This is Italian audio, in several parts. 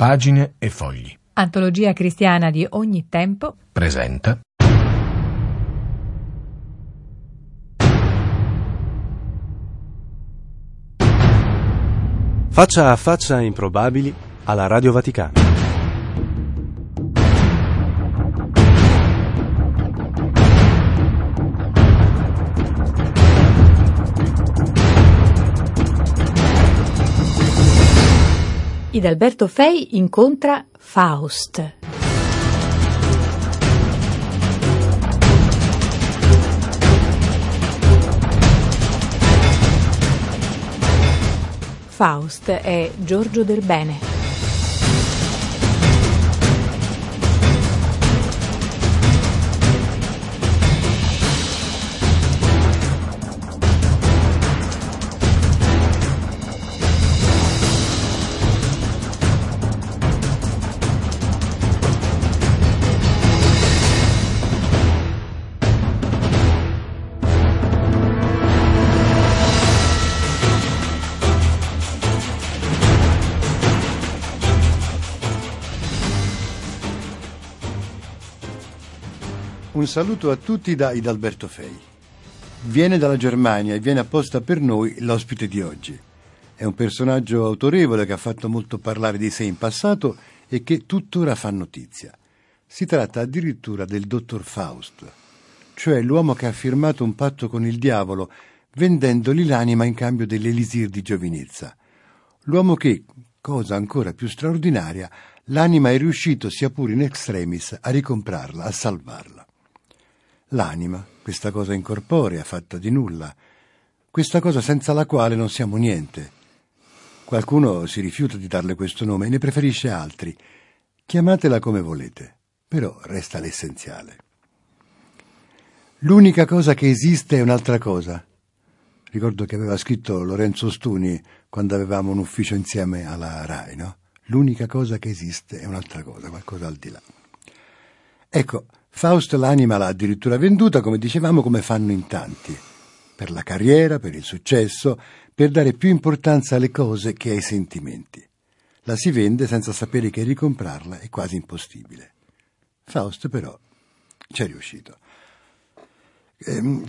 Pagine e fogli. Antologia cristiana di ogni tempo presenta Faccia a faccia improbabili alla Radio Vaticana. Idalberto Fei incontra Faust. Faust è Giorgio del Bene. Un saluto a tutti da Idalberto Fei. Viene dalla Germania e viene apposta per noi l'ospite di oggi. È un personaggio autorevole che ha fatto molto parlare di sé in passato e che tuttora fa notizia. Si tratta addirittura del dottor Faust, cioè l'uomo che ha firmato un patto con il diavolo vendendogli l'anima in cambio dell'elisir di giovinezza. L'uomo che, cosa ancora più straordinaria, l'anima è riuscito, sia pur in extremis, a ricomprarla, a salvarla. L'anima, questa cosa incorporea, fatta di nulla, questa cosa senza la quale non siamo niente. Qualcuno si rifiuta di darle questo nome e ne preferisce altri. Chiamatela come volete, però resta l'essenziale. L'unica cosa che esiste è un'altra cosa. Ricordo che aveva scritto Lorenzo Stuni quando avevamo un ufficio insieme alla RAI, no? L'unica cosa che esiste è un'altra cosa, qualcosa al di là. Ecco, Faust l'anima l'ha addirittura venduta, come dicevamo, come fanno in tanti, per la carriera, per il successo, per dare più importanza alle cose che ai sentimenti. La si vende senza sapere che ricomprarla è quasi impossibile. Faust però ci è riuscito.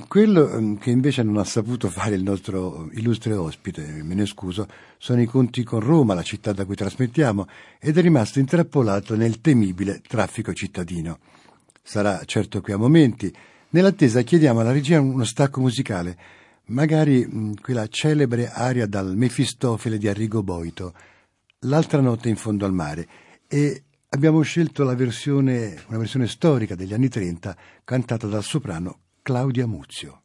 Quello che invece non ha saputo fare il nostro illustre ospite, me ne scuso, sono i conti con Roma, la città da cui trasmettiamo, ed è rimasto intrappolato nel temibile traffico cittadino. Sarà certo qui a momenti. Nell'attesa chiediamo alla regia uno stacco musicale, magari quella celebre aria dal Mefistofele di Arrigo Boito, L'altra notte in fondo al mare, e abbiamo scelto una versione storica degli anni 30 cantata dal soprano Claudia Muzio.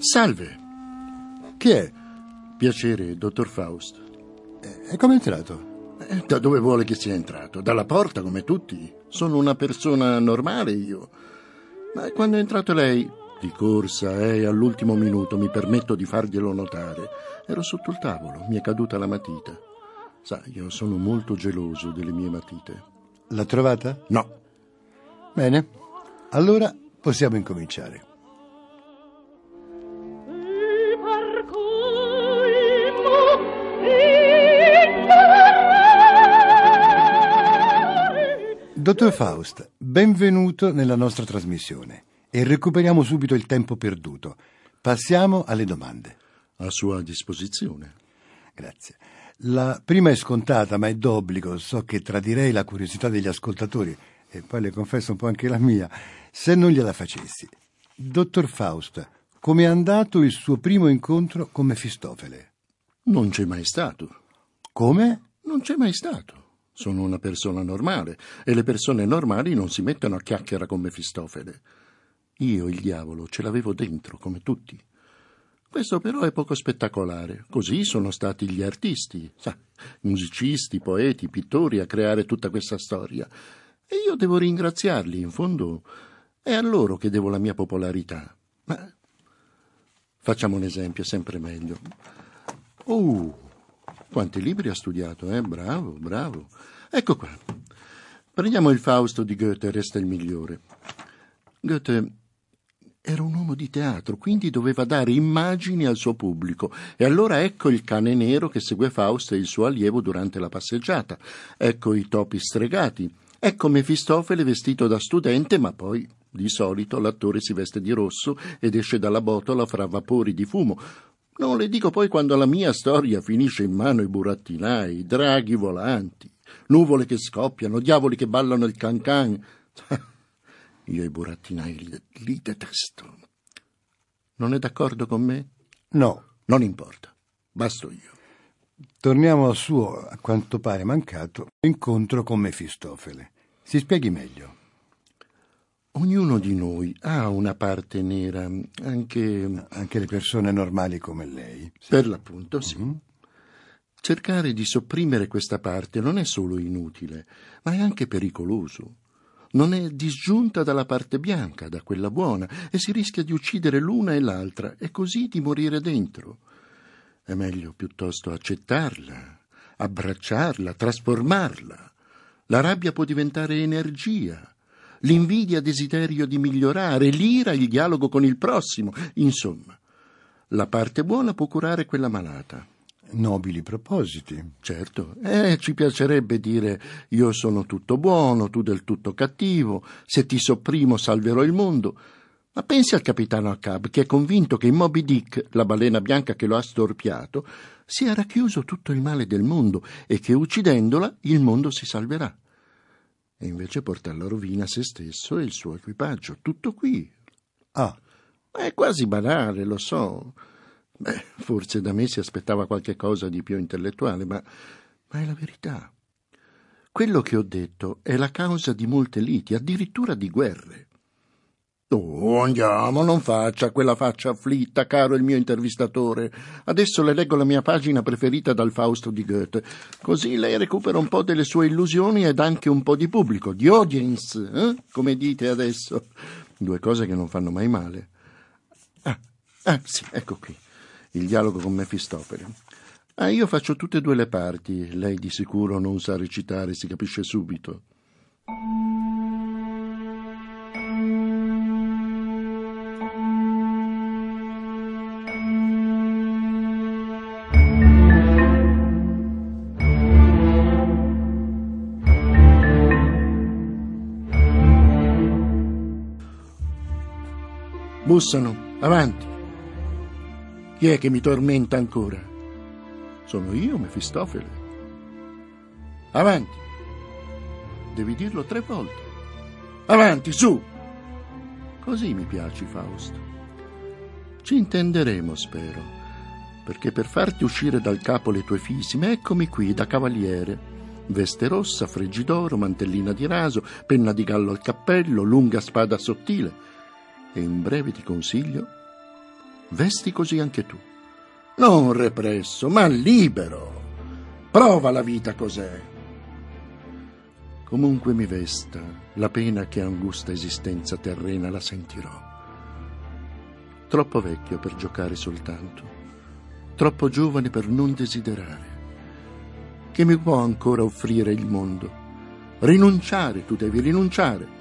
Salve. Chi è? Piacere, dottor Faust. E come è entrato? Da dove vuole che sia entrato? Dalla porta, come tutti. Sono una persona normale, io. Ma quando è entrato lei... Di corsa, all'ultimo minuto, mi permetto di farglielo notare. Ero sotto il tavolo, mi è caduta la matita. Sa, io sono molto geloso delle mie matite. L'ha trovata? No. Bene, allora possiamo incominciare. Dottor Faust, benvenuto nella nostra trasmissione e recuperiamo subito il tempo perduto. Passiamo alle domande. A sua disposizione. Grazie. La prima è scontata, ma è d'obbligo. So che tradirei la curiosità degli ascoltatori e poi le confesso un po' anche la mia, se non gliela facessi. Dottor Faust, com'è andato il suo primo incontro con Mefistofele? Non c'è mai stato. Come? Non c'è mai stato. Sono una persona normale e le persone normali non si mettono a chiacchiera con Mefistofele. Io il diavolo ce l'avevo dentro, come tutti. Questo però è poco spettacolare. Così sono stati gli artisti, musicisti, poeti, pittori a creare tutta questa storia. E io devo ringraziarli, in fondo è a loro che devo la mia popolarità. Ma facciamo un esempio sempre meglio. Quanti libri ha studiato, Bravo, bravo. Ecco qua. Prendiamo il Fausto di Goethe, resta il migliore. Goethe era un uomo di teatro, quindi doveva dare immagini al suo pubblico. E allora ecco il cane nero che segue Fausto e il suo allievo durante la passeggiata. Ecco i topi stregati. Ecco Mefistofele vestito da studente, ma poi, di solito, l'attore si veste di rosso ed esce dalla botola fra vapori di fumo. Non le dico poi quando la mia storia finisce in mano ai burattinai, i draghi volanti, nuvole che scoppiano, diavoli che ballano il cancan. Io i burattinai li detesto. Non è d'accordo con me? No. Non importa. Basto io. Torniamo al suo, a quanto pare mancato, incontro con Mefistofele. Si spieghi meglio. Ognuno di noi ha una parte nera, anche le persone normali come lei. Sì. Per l'appunto, sì. Mm-hmm. Cercare di sopprimere questa parte non è solo inutile, ma è anche pericoloso. Non è disgiunta dalla parte bianca, da quella buona, e si rischia di uccidere l'una e l'altra, e così di morire dentro. È meglio piuttosto accettarla, abbracciarla, trasformarla. La rabbia può diventare energia. L'invidia, desiderio di migliorare, l'ira, il dialogo con il prossimo. Insomma, la parte buona può curare quella malata. Nobili propositi. Certo. Ci piacerebbe dire io sono tutto buono, tu del tutto cattivo, se ti sopprimo salverò il mondo. Ma pensi al capitano Ahab, che è convinto che in Moby Dick, la balena bianca che lo ha storpiato, sia racchiuso tutto il male del mondo e che uccidendola il mondo si salverà. E invece porta alla rovina se stesso e il suo equipaggio. Tutto qui. Ah, è quasi banale, lo so. Forse da me si aspettava qualche cosa di più intellettuale, ma è la verità. Quello che ho detto è la causa di molte liti, addirittura di guerre. Oh, andiamo, non faccia quella faccia afflitta, caro il mio intervistatore. Adesso le leggo la mia pagina preferita dal Fausto di Goethe, così lei recupera un po' delle sue illusioni ed anche un po' di pubblico, di audience, come dite adesso. Due cose che non fanno mai male. Ah, sì, ecco qui, il dialogo con Mefistofele. Io faccio tutte e due le parti, lei di sicuro non sa recitare, si capisce subito. Bussano, avanti. Chi è che mi tormenta ancora? Sono io, Mefistofele. Avanti. Devi dirlo 3 volte. Avanti, su. Così mi piaci, Fausto. Ci intenderemo, spero, perché per farti uscire dal capo le tue fisime, eccomi qui da cavaliere. Veste rossa, frigidoro, mantellina di raso, penna di gallo al cappello, lunga spada sottile. E in breve ti consiglio Vesti così anche tu. Non represso, ma libero. Prova la vita cos'è. Comunque mi vesta, la pena che angusta esistenza terrena la sentirò. Troppo vecchio per giocare soltanto, troppo giovane per non desiderare. Che mi può ancora offrire il mondo? Rinunciare, tu devi rinunciare.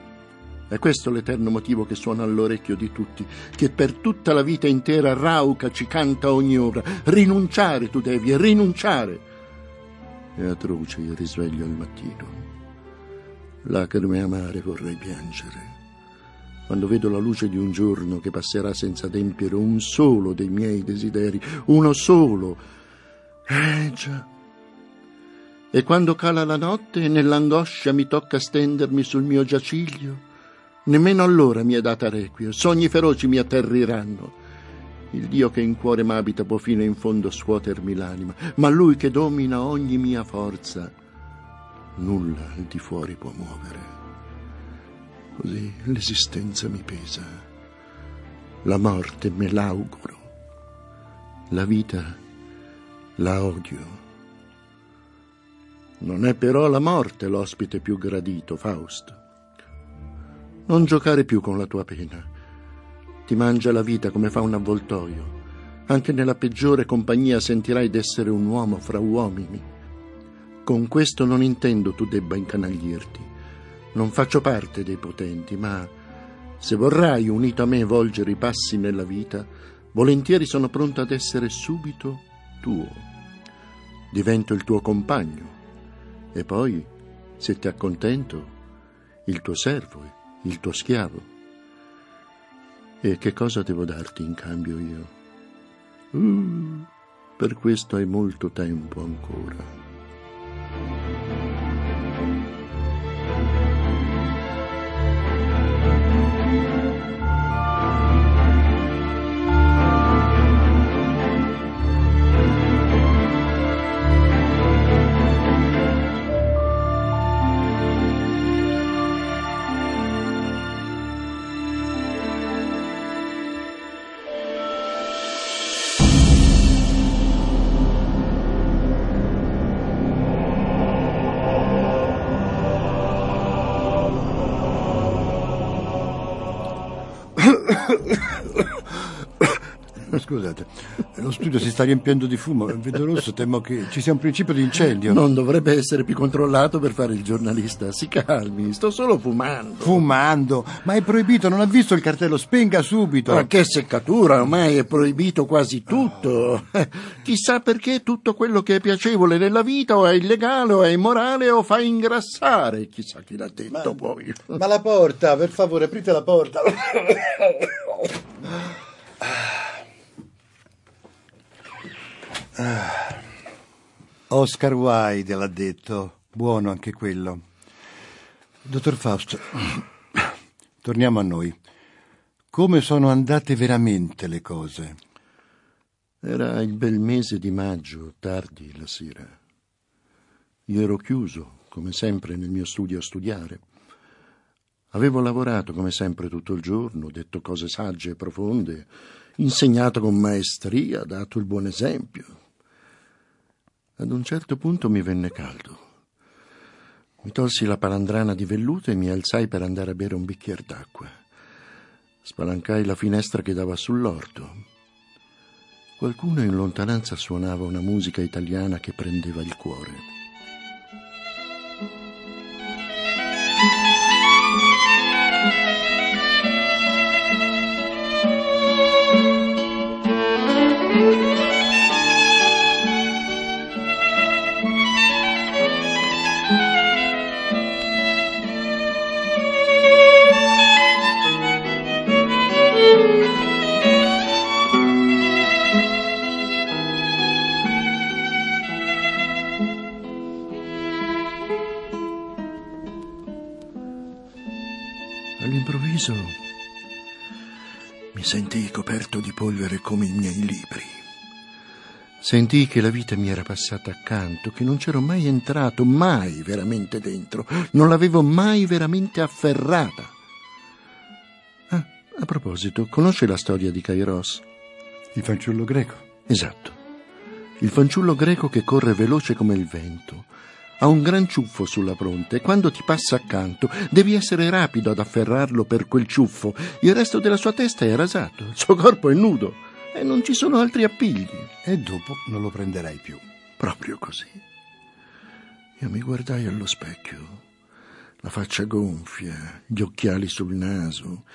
È questo l'eterno motivo che suona all'orecchio di tutti, che per tutta la vita intera rauca, ci canta ogni ora. Rinunciare tu devi, rinunciare. È atroce il risveglio al mattino. Lacrime amare vorrei piangere quando vedo la luce di un giorno che passerà senza adempiere un solo dei miei desideri, uno solo. Già. E quando cala la notte e nell'angoscia mi tocca stendermi sul mio giaciglio, nemmeno allora mi è data requie, sogni feroci mi atterriranno. Il Dio che in cuore m'abita può fino in fondo scuotermi l'anima, ma Lui che domina ogni mia forza, nulla al di fuori può muovere. Così l'esistenza mi pesa, la morte me l'auguro, la vita la odio. Non è però la morte l'ospite più gradito, Faust. Non giocare più con la tua pena. Ti mangia la vita come fa un avvoltoio. Anche nella peggiore compagnia sentirai d'essere un uomo fra uomini. Con questo non intendo tu debba incanaglirti. Non faccio parte dei potenti, ma se vorrai unito a me volgere i passi nella vita, volentieri sono pronto ad essere subito tuo. Divento il tuo compagno e poi, se ti accontento, il tuo servo, il tuo schiavo. E che cosa devo darti in cambio io? Per questo hai molto tempo ancora. Scusate, lo studio si sta riempiendo di fumo, vedo rosso, temo che ci sia un principio di incendio. Non dovrebbe essere più controllato per fare il giornalista. Si calmi, sto solo fumando. Fumando? Ma è proibito, non ha visto il cartello? Spenga subito. Ma che seccatura, ormai è proibito quasi tutto. Chissà perché tutto quello che è piacevole nella vita o è illegale o è immorale o fa ingrassare. Chissà chi l'ha detto poi. Ma la porta, per favore, aprite la porta. Oscar Wilde l'ha detto, buono anche quello. Dottor Faust, torniamo a noi. Come sono andate veramente le cose? Era il bel mese di maggio, tardi la sera. Io ero chiuso, come sempre, nel mio studio a studiare. Avevo lavorato, come sempre, tutto il giorno, detto cose sagge e profonde, insegnato con maestria, dato il buon esempio. Ad un certo punto mi venne caldo. Mi tolsi la palandrana di velluto e mi alzai per andare a bere un bicchier d'acqua. Spalancai la finestra che dava sull'orto. Qualcuno in lontananza suonava una musica italiana che prendeva il cuore. All'improvviso mi sentii coperto di polvere come i miei libri. Sentii che la vita mi era passata accanto, che non c'ero mai entrato, mai veramente dentro, non l'avevo mai veramente afferrata. Ah, a proposito, conosci la storia di Kairos? Il fanciullo greco. Esatto. Il fanciullo greco che corre veloce come il vento. Ha un gran ciuffo sulla fronte e quando ti passa accanto devi essere rapido ad afferrarlo per quel ciuffo. Il resto della sua testa è rasato, il suo corpo è nudo e non ci sono altri appigli. E dopo non lo prenderai più. Proprio così. Io mi guardai allo specchio, la faccia gonfia, gli occhiali sul naso,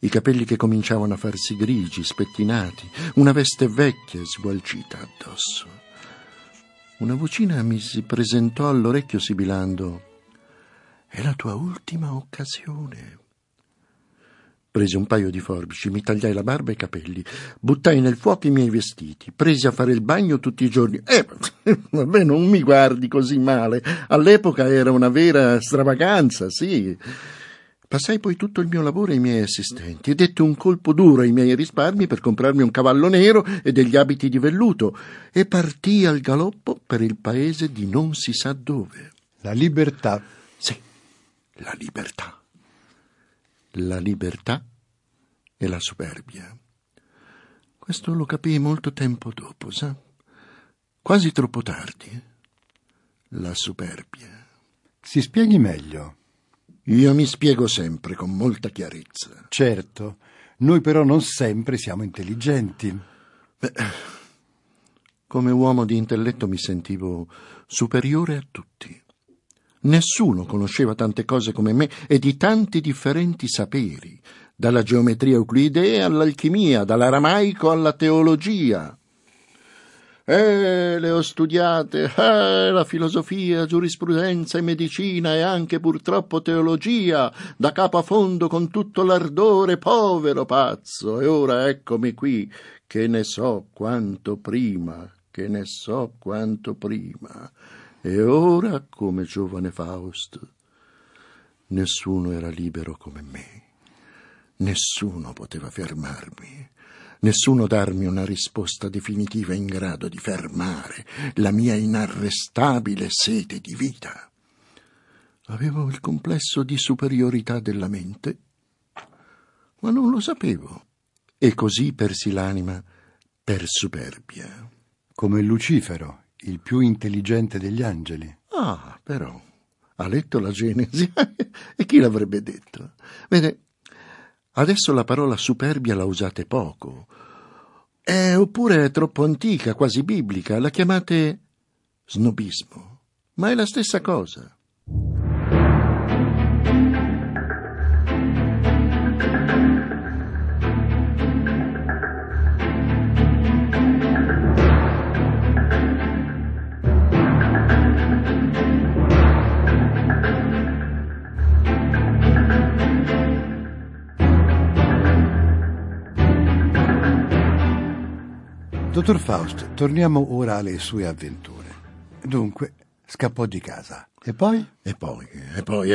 i capelli che cominciavano a farsi grigi, spettinati, una veste vecchia e sgualcita addosso. Una vocina mi si presentò all'orecchio sibilando: «È la tua ultima occasione». Presi un paio di forbici, mi tagliai la barba e i capelli, buttai nel fuoco i miei vestiti, presi a fare il bagno tutti i giorni. Vabbè, non mi guardi così male. All'epoca era una vera stravaganza, sì. Passai poi tutto il mio lavoro ai miei assistenti e detti un colpo duro ai miei risparmi per comprarmi un cavallo nero e degli abiti di velluto e partii al galoppo per il paese di non si sa dove. La libertà. Sì, la libertà. La libertà e la superbia. Questo lo capii molto tempo dopo, sa? Quasi troppo tardi. La superbia. Si spieghi meglio. Io mi spiego sempre con molta chiarezza. Certo, noi però non sempre siamo intelligenti. Beh, come uomo di intelletto mi sentivo superiore a tutti. Nessuno conosceva tante cose come me e di tanti differenti saperi, dalla geometria euclidea all'alchimia, dall'aramaico alla teologia. Le ho studiate, la filosofia, giurisprudenza e medicina e anche purtroppo teologia, da capo a fondo con tutto l'ardore, povero pazzo, e ora eccomi qui, che ne so quanto prima, e ora come giovane Faust. Nessuno era libero come me, nessuno poteva fermarmi. Nessuno darmi una risposta definitiva in grado di fermare la mia inarrestabile sete di vita. Avevo il complesso di superiorità della mente, ma non lo sapevo. E così persi l'anima per superbia. Come Lucifero, il più intelligente degli angeli. Ah, però, ha letto la Genesi. E chi l'avrebbe detto? Vede, adesso la parola superbia la usate poco. Oppure è troppo antica, quasi biblica, la chiamate snobismo, ma è la stessa cosa. Dottor Faust, torniamo ora alle sue avventure. Dunque, scappò di casa. E poi? E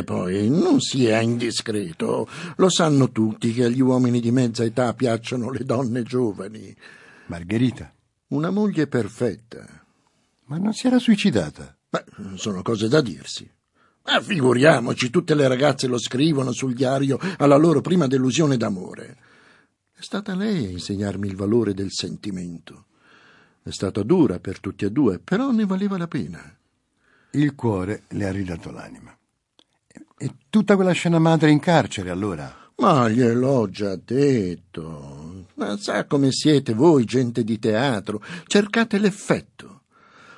poi. Non sia indiscreto. Lo sanno tutti che agli uomini di mezza età piacciono le donne giovani. Margherita. Una moglie perfetta. Ma non si era suicidata? Beh, sono cose da dirsi. Ma figuriamoci, tutte le ragazze lo scrivono sul diario alla loro prima delusione d'amore. È stata lei a insegnarmi il valore del sentimento. È stata dura per tutti e due, però ne valeva la pena. Il cuore le ha ridato l'anima. E tutta quella scena madre in carcere, allora? Ma gliel'ho già detto. Ma sa come siete voi, gente di teatro? Cercate l'effetto.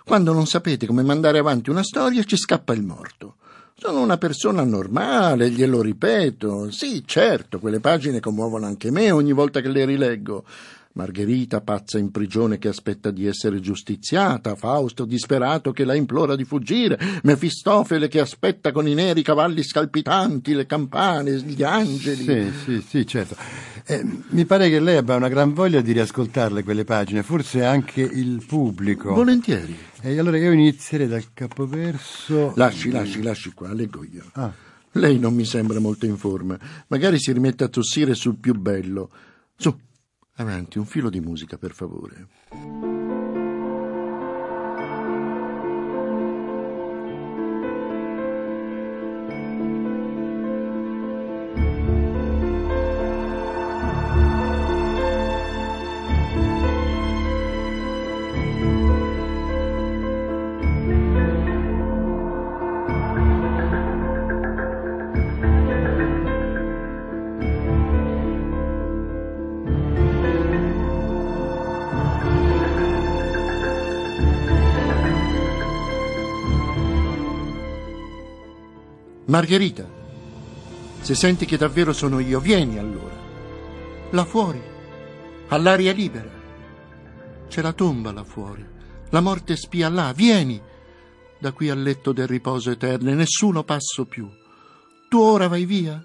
Quando non sapete come mandare avanti una storia, ci scappa il morto. Sono una persona normale, glielo ripeto. Sì, certo, quelle pagine commuovono anche me ogni volta che le rileggo. Margherita pazza in prigione che aspetta di essere giustiziata, Fausto disperato che la implora di fuggire, Mefistofele che aspetta con i neri cavalli scalpitanti, le campane, gli angeli. Sì, certo. Mi pare che lei abbia una gran voglia di riascoltarle quelle pagine, forse anche il pubblico. Volentieri. E allora io inizierei dal capoverso. Lasci qua, leggo io. Ah. Lei non mi sembra molto in forma, magari si rimette a tossire sul più bello. Su. Avanti, un filo di musica, per favore. Margherita, se senti che davvero sono io, vieni allora. Là fuori, all'aria libera. C'è la tomba là fuori. La morte spia là. Vieni da qui al letto del riposo eterno e nessuno passo più. Tu ora vai via?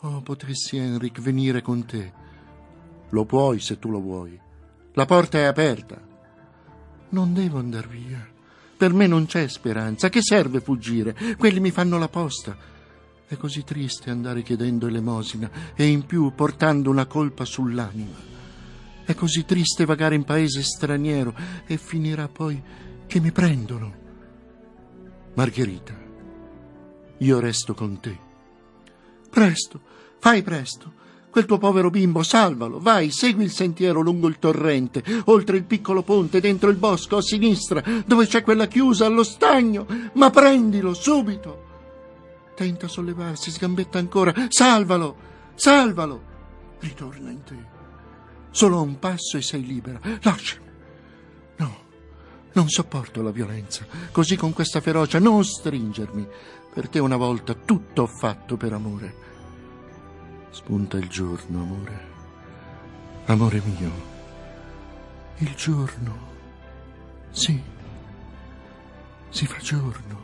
Oh, potessi, Henrik, venire con te. Lo puoi se tu lo vuoi. La porta è aperta. Non devo andar via. Per me non c'è speranza. Che serve fuggire? Quelli mi fanno la posta. È così triste andare chiedendo elemosina e in più portando una colpa sull'anima. È così triste vagare in paese straniero e finirà poi che mi prendono. Margherita, io resto con te. Presto, fai presto. Quel tuo povero bimbo, salvalo, vai, segui il sentiero lungo il torrente, oltre il piccolo ponte, dentro il bosco, a sinistra, dove c'è quella chiusa allo stagno, ma prendilo subito. Tenta a sollevarsi, sgambetta ancora, salvalo, salvalo, ritorna in te. Solo un passo e sei libera, lasciami. No, non sopporto la violenza, così con questa ferocia, non stringermi. Per te una volta tutto ho fatto per amore. Spunta il giorno, amore, amore mio, il giorno, sì, si fa giorno,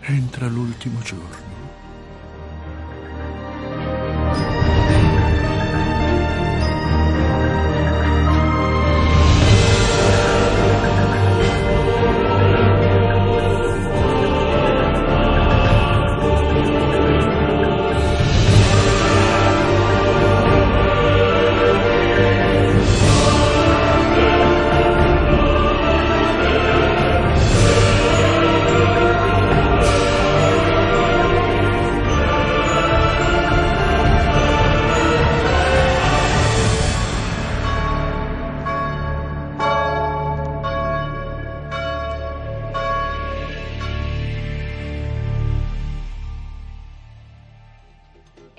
entra l'ultimo giorno.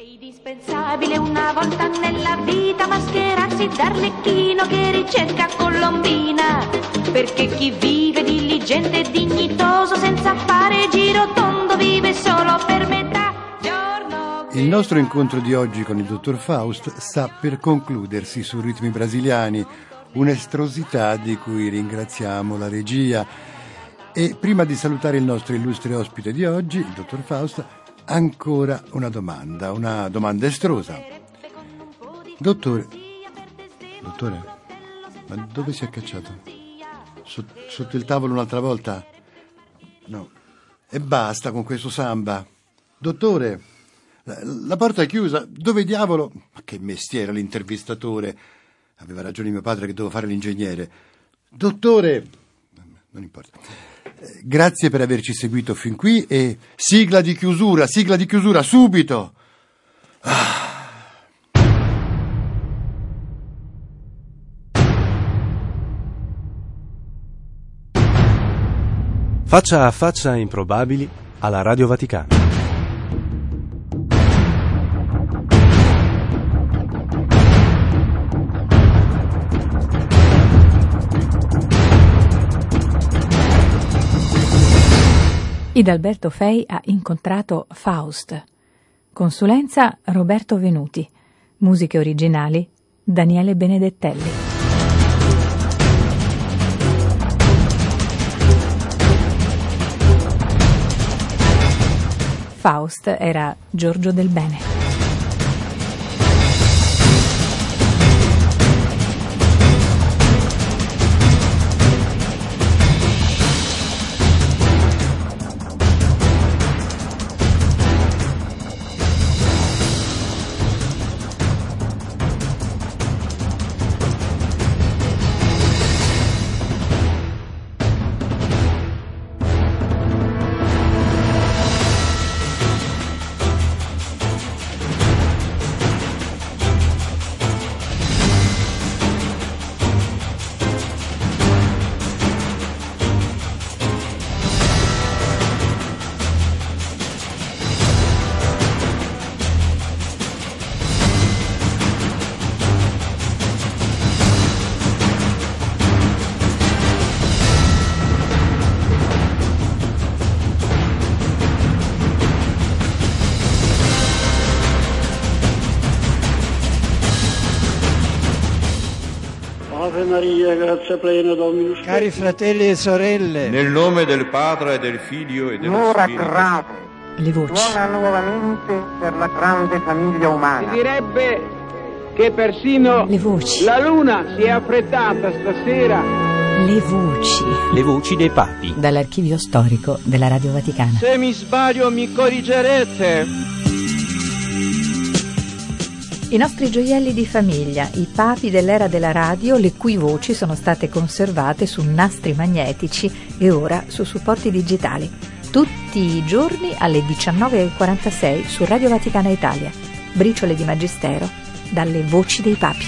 Indispensabile una volta nella vita mascherarsi d'arlecchino che ricerca Colombina, perché chi vive diligente e dignitoso senza fare giro tondo vive solo per metà giorno. Il nostro incontro di oggi con il dottor Faust sta per concludersi su Ritmi Brasiliani, un'estrosità di cui ringraziamo la regia. E prima di salutare il nostro illustre ospite di oggi, il dottor Faust, ancora una domanda estrosa. Dottore, ma dove si è cacciato? Sotto il tavolo un'altra volta? No. E basta con questo samba. Dottore, la porta è chiusa. Dove diavolo? Ma che mestiere l'intervistatore. Aveva ragione mio padre che dovevo fare l'ingegnere. Dottore, non importa. Grazie per averci seguito fin qui e sigla di chiusura, subito! Ah. Faccia a faccia improbabili alla Radio Vaticana. Idalberto Fei ha incontrato Faust. Consulenza Roberto Venuti. Musiche originali Daniele Benedettelli. Faust era Giorgio Del Bene. Ave Maria, grazia plena, Dominus. Cari fratelli e sorelle, nel nome del Padre e del Figlio e dello Spirito. L'ora grave le voci. Suona nuovamente per la grande famiglia umana. Si direbbe che persino le voci. La luna si è affrettata stasera. Le voci. Le voci dei papi. Dall'archivio storico della Radio Vaticana. Se mi sbaglio mi corrigerete. I nostri gioielli di famiglia, i papi dell'era della radio, le cui voci sono state conservate su nastri magnetici e ora su supporti digitali. Tutti i giorni alle 19.46 su Radio Vaticana Italia. Briciole di Magistero dalle voci dei papi.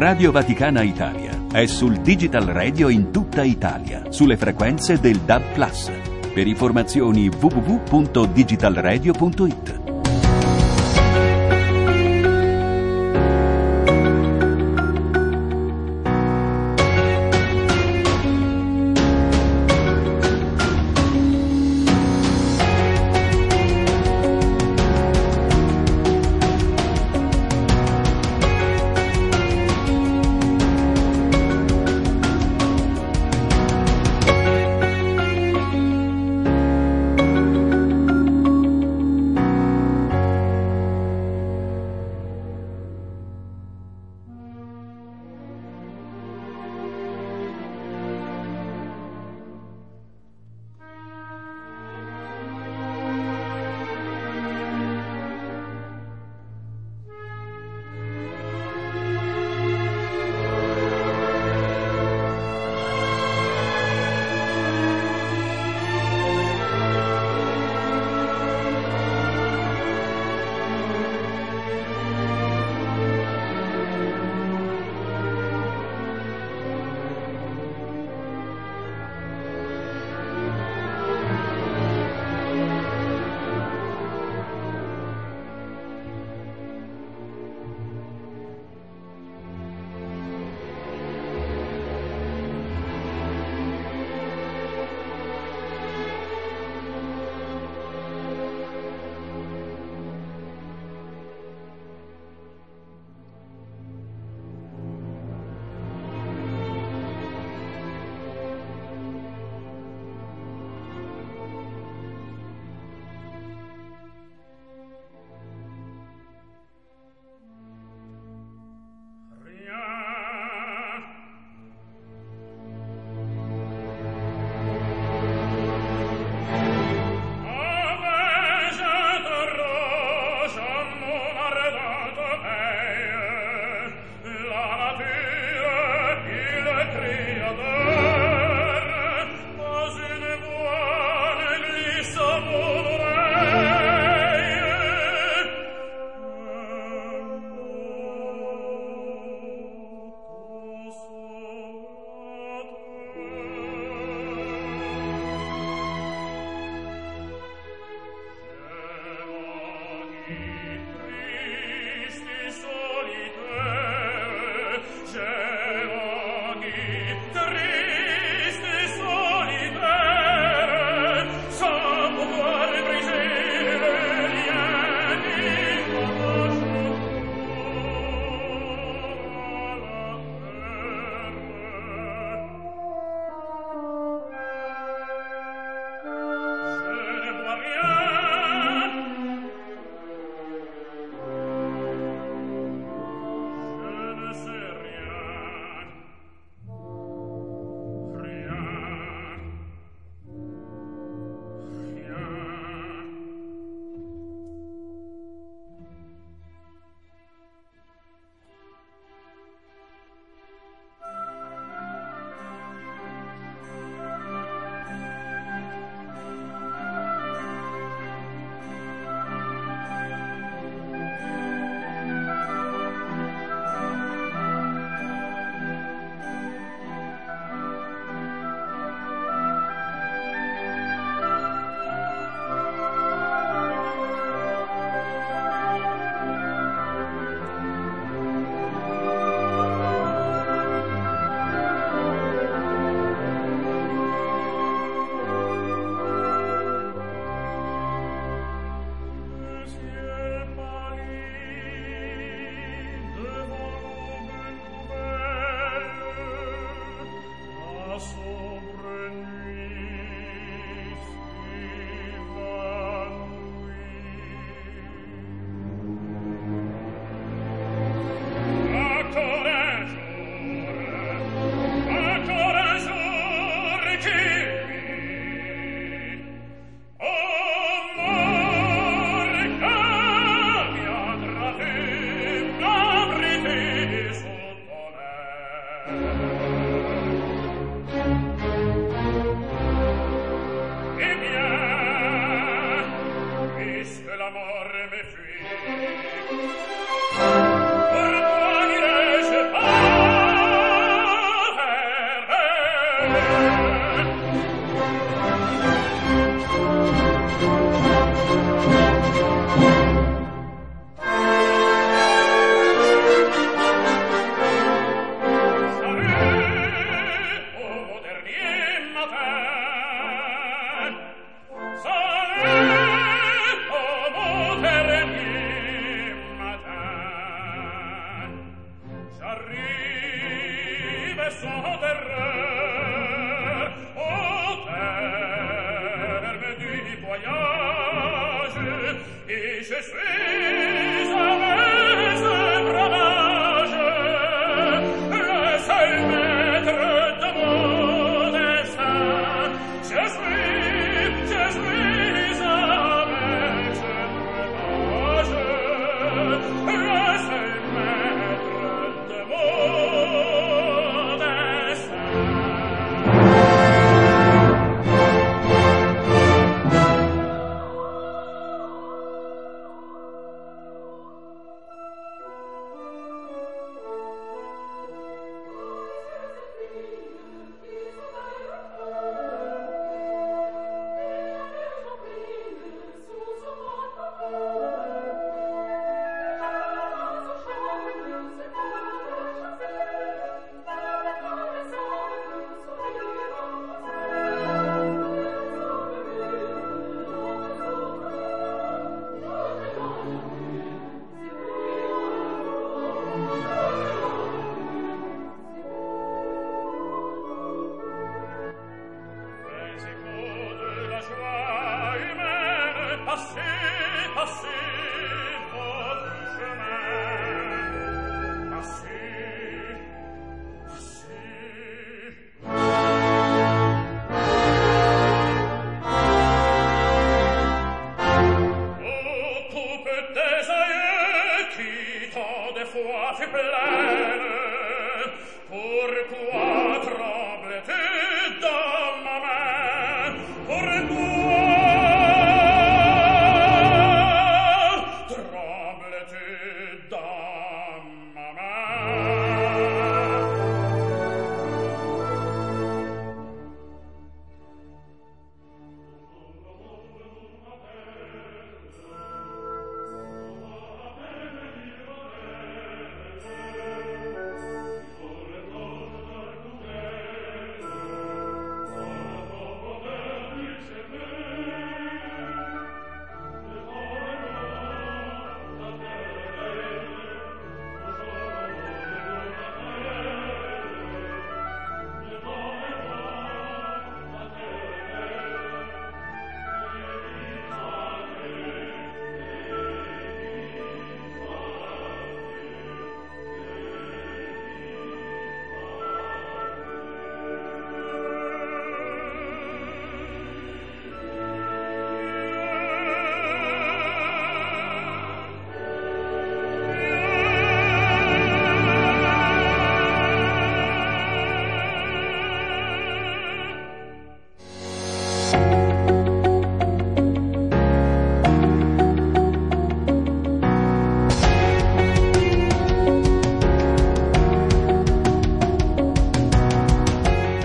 Radio Vaticana Italia è sul Digital Radio in tutta Italia, sulle frequenze del DAB+. Per informazioni www.digitalradio.it.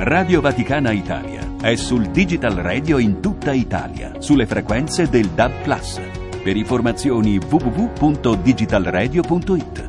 Radio Vaticana Italia è sul Digital Radio in tutta Italia, sulle frequenze del DAB+. Per informazioni www.digitalradio.it.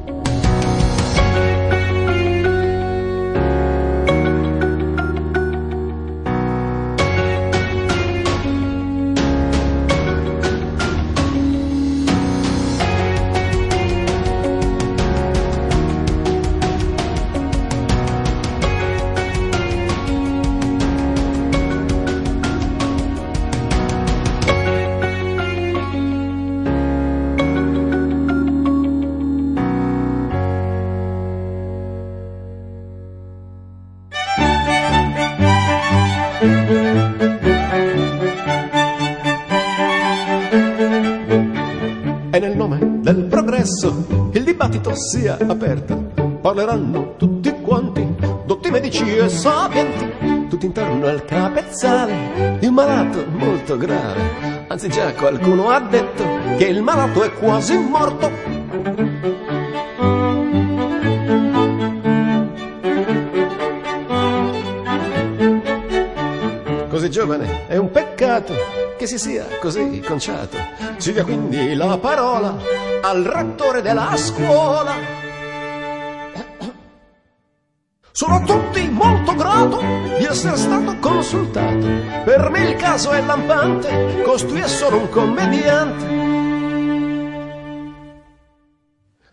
Sia aperto, parleranno tutti quanti, dotti medici e sapienti, tutti intorno al capezzale, il malato molto grave, anzi già qualcuno ha detto che il malato è quasi morto. Così giovane è un peccato che si sia così conciato, si dia quindi la parola al rettore della scuola. Sono tutti molto grato di essere stato consultato. Per me il caso è lampante, costui è solo un commediante.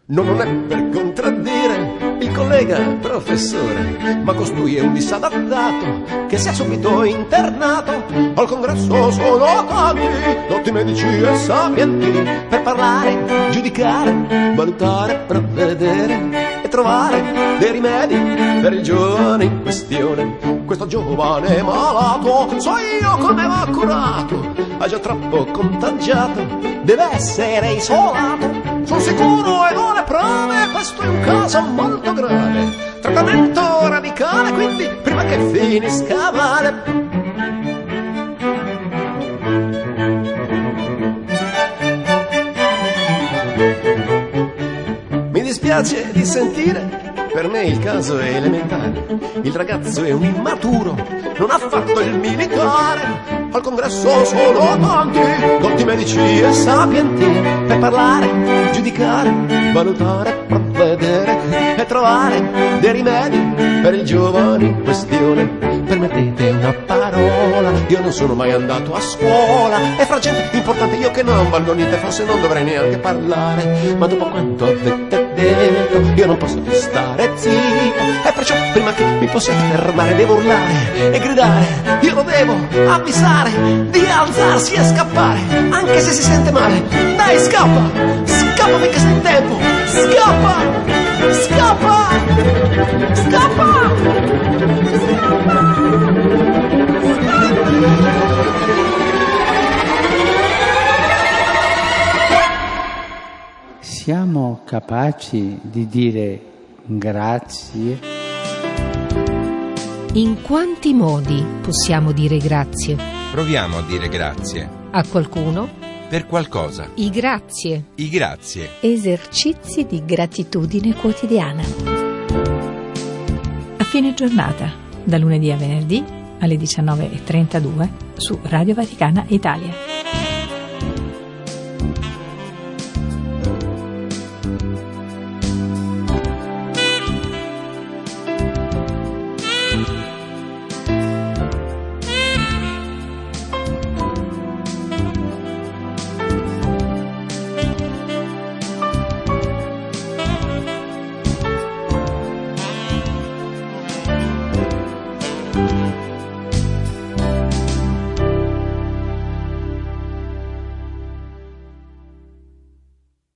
No, non è per contraddire il collega professore, ma costui è un disadattato che si è subito internato al congresso. Sono tanti medici e sapienti per parlare, giudicare, valutare, provvedere e trovare dei rimedi per il giovane in questione. Questo giovane malato, so io come va curato, ha già troppo contagiato, deve essere isolato. Sono sicuro e non le prove, questo è un caso molto grave. Trattamento radicale, quindi, prima che finisca male. Mi dispiace di sentire, per me il caso è elementare. Il ragazzo è un immaturo, non ha fatto il militare. Al congresso sono tanti medici e sapienti per parlare, giudicare, valutare, provvedere e trovare dei rimedi per il giovane in questione. Permettete una parola, io non sono mai andato a scuola e fra gente importante io che non valgo niente forse non dovrei neanche parlare, ma dopo quanto avete detto io non posso più stare zitto e perciò prima che mi possiate fermare devo urlare e gridare. Io lo devo avvisare di alzarsi e scappare anche se si sente male. Dai, scappa, scappa finché sei in tempo, scappa, scappa, scappa, scappa, scappa. Siamo capaci di dire grazie? In quanti modi possiamo dire grazie? Proviamo a dire grazie. A qualcuno? Per qualcosa. I grazie. I grazie. Esercizi di gratitudine quotidiana. A fine giornata, da lunedì a venerdì alle 19:32 su Radio Vaticana Italia.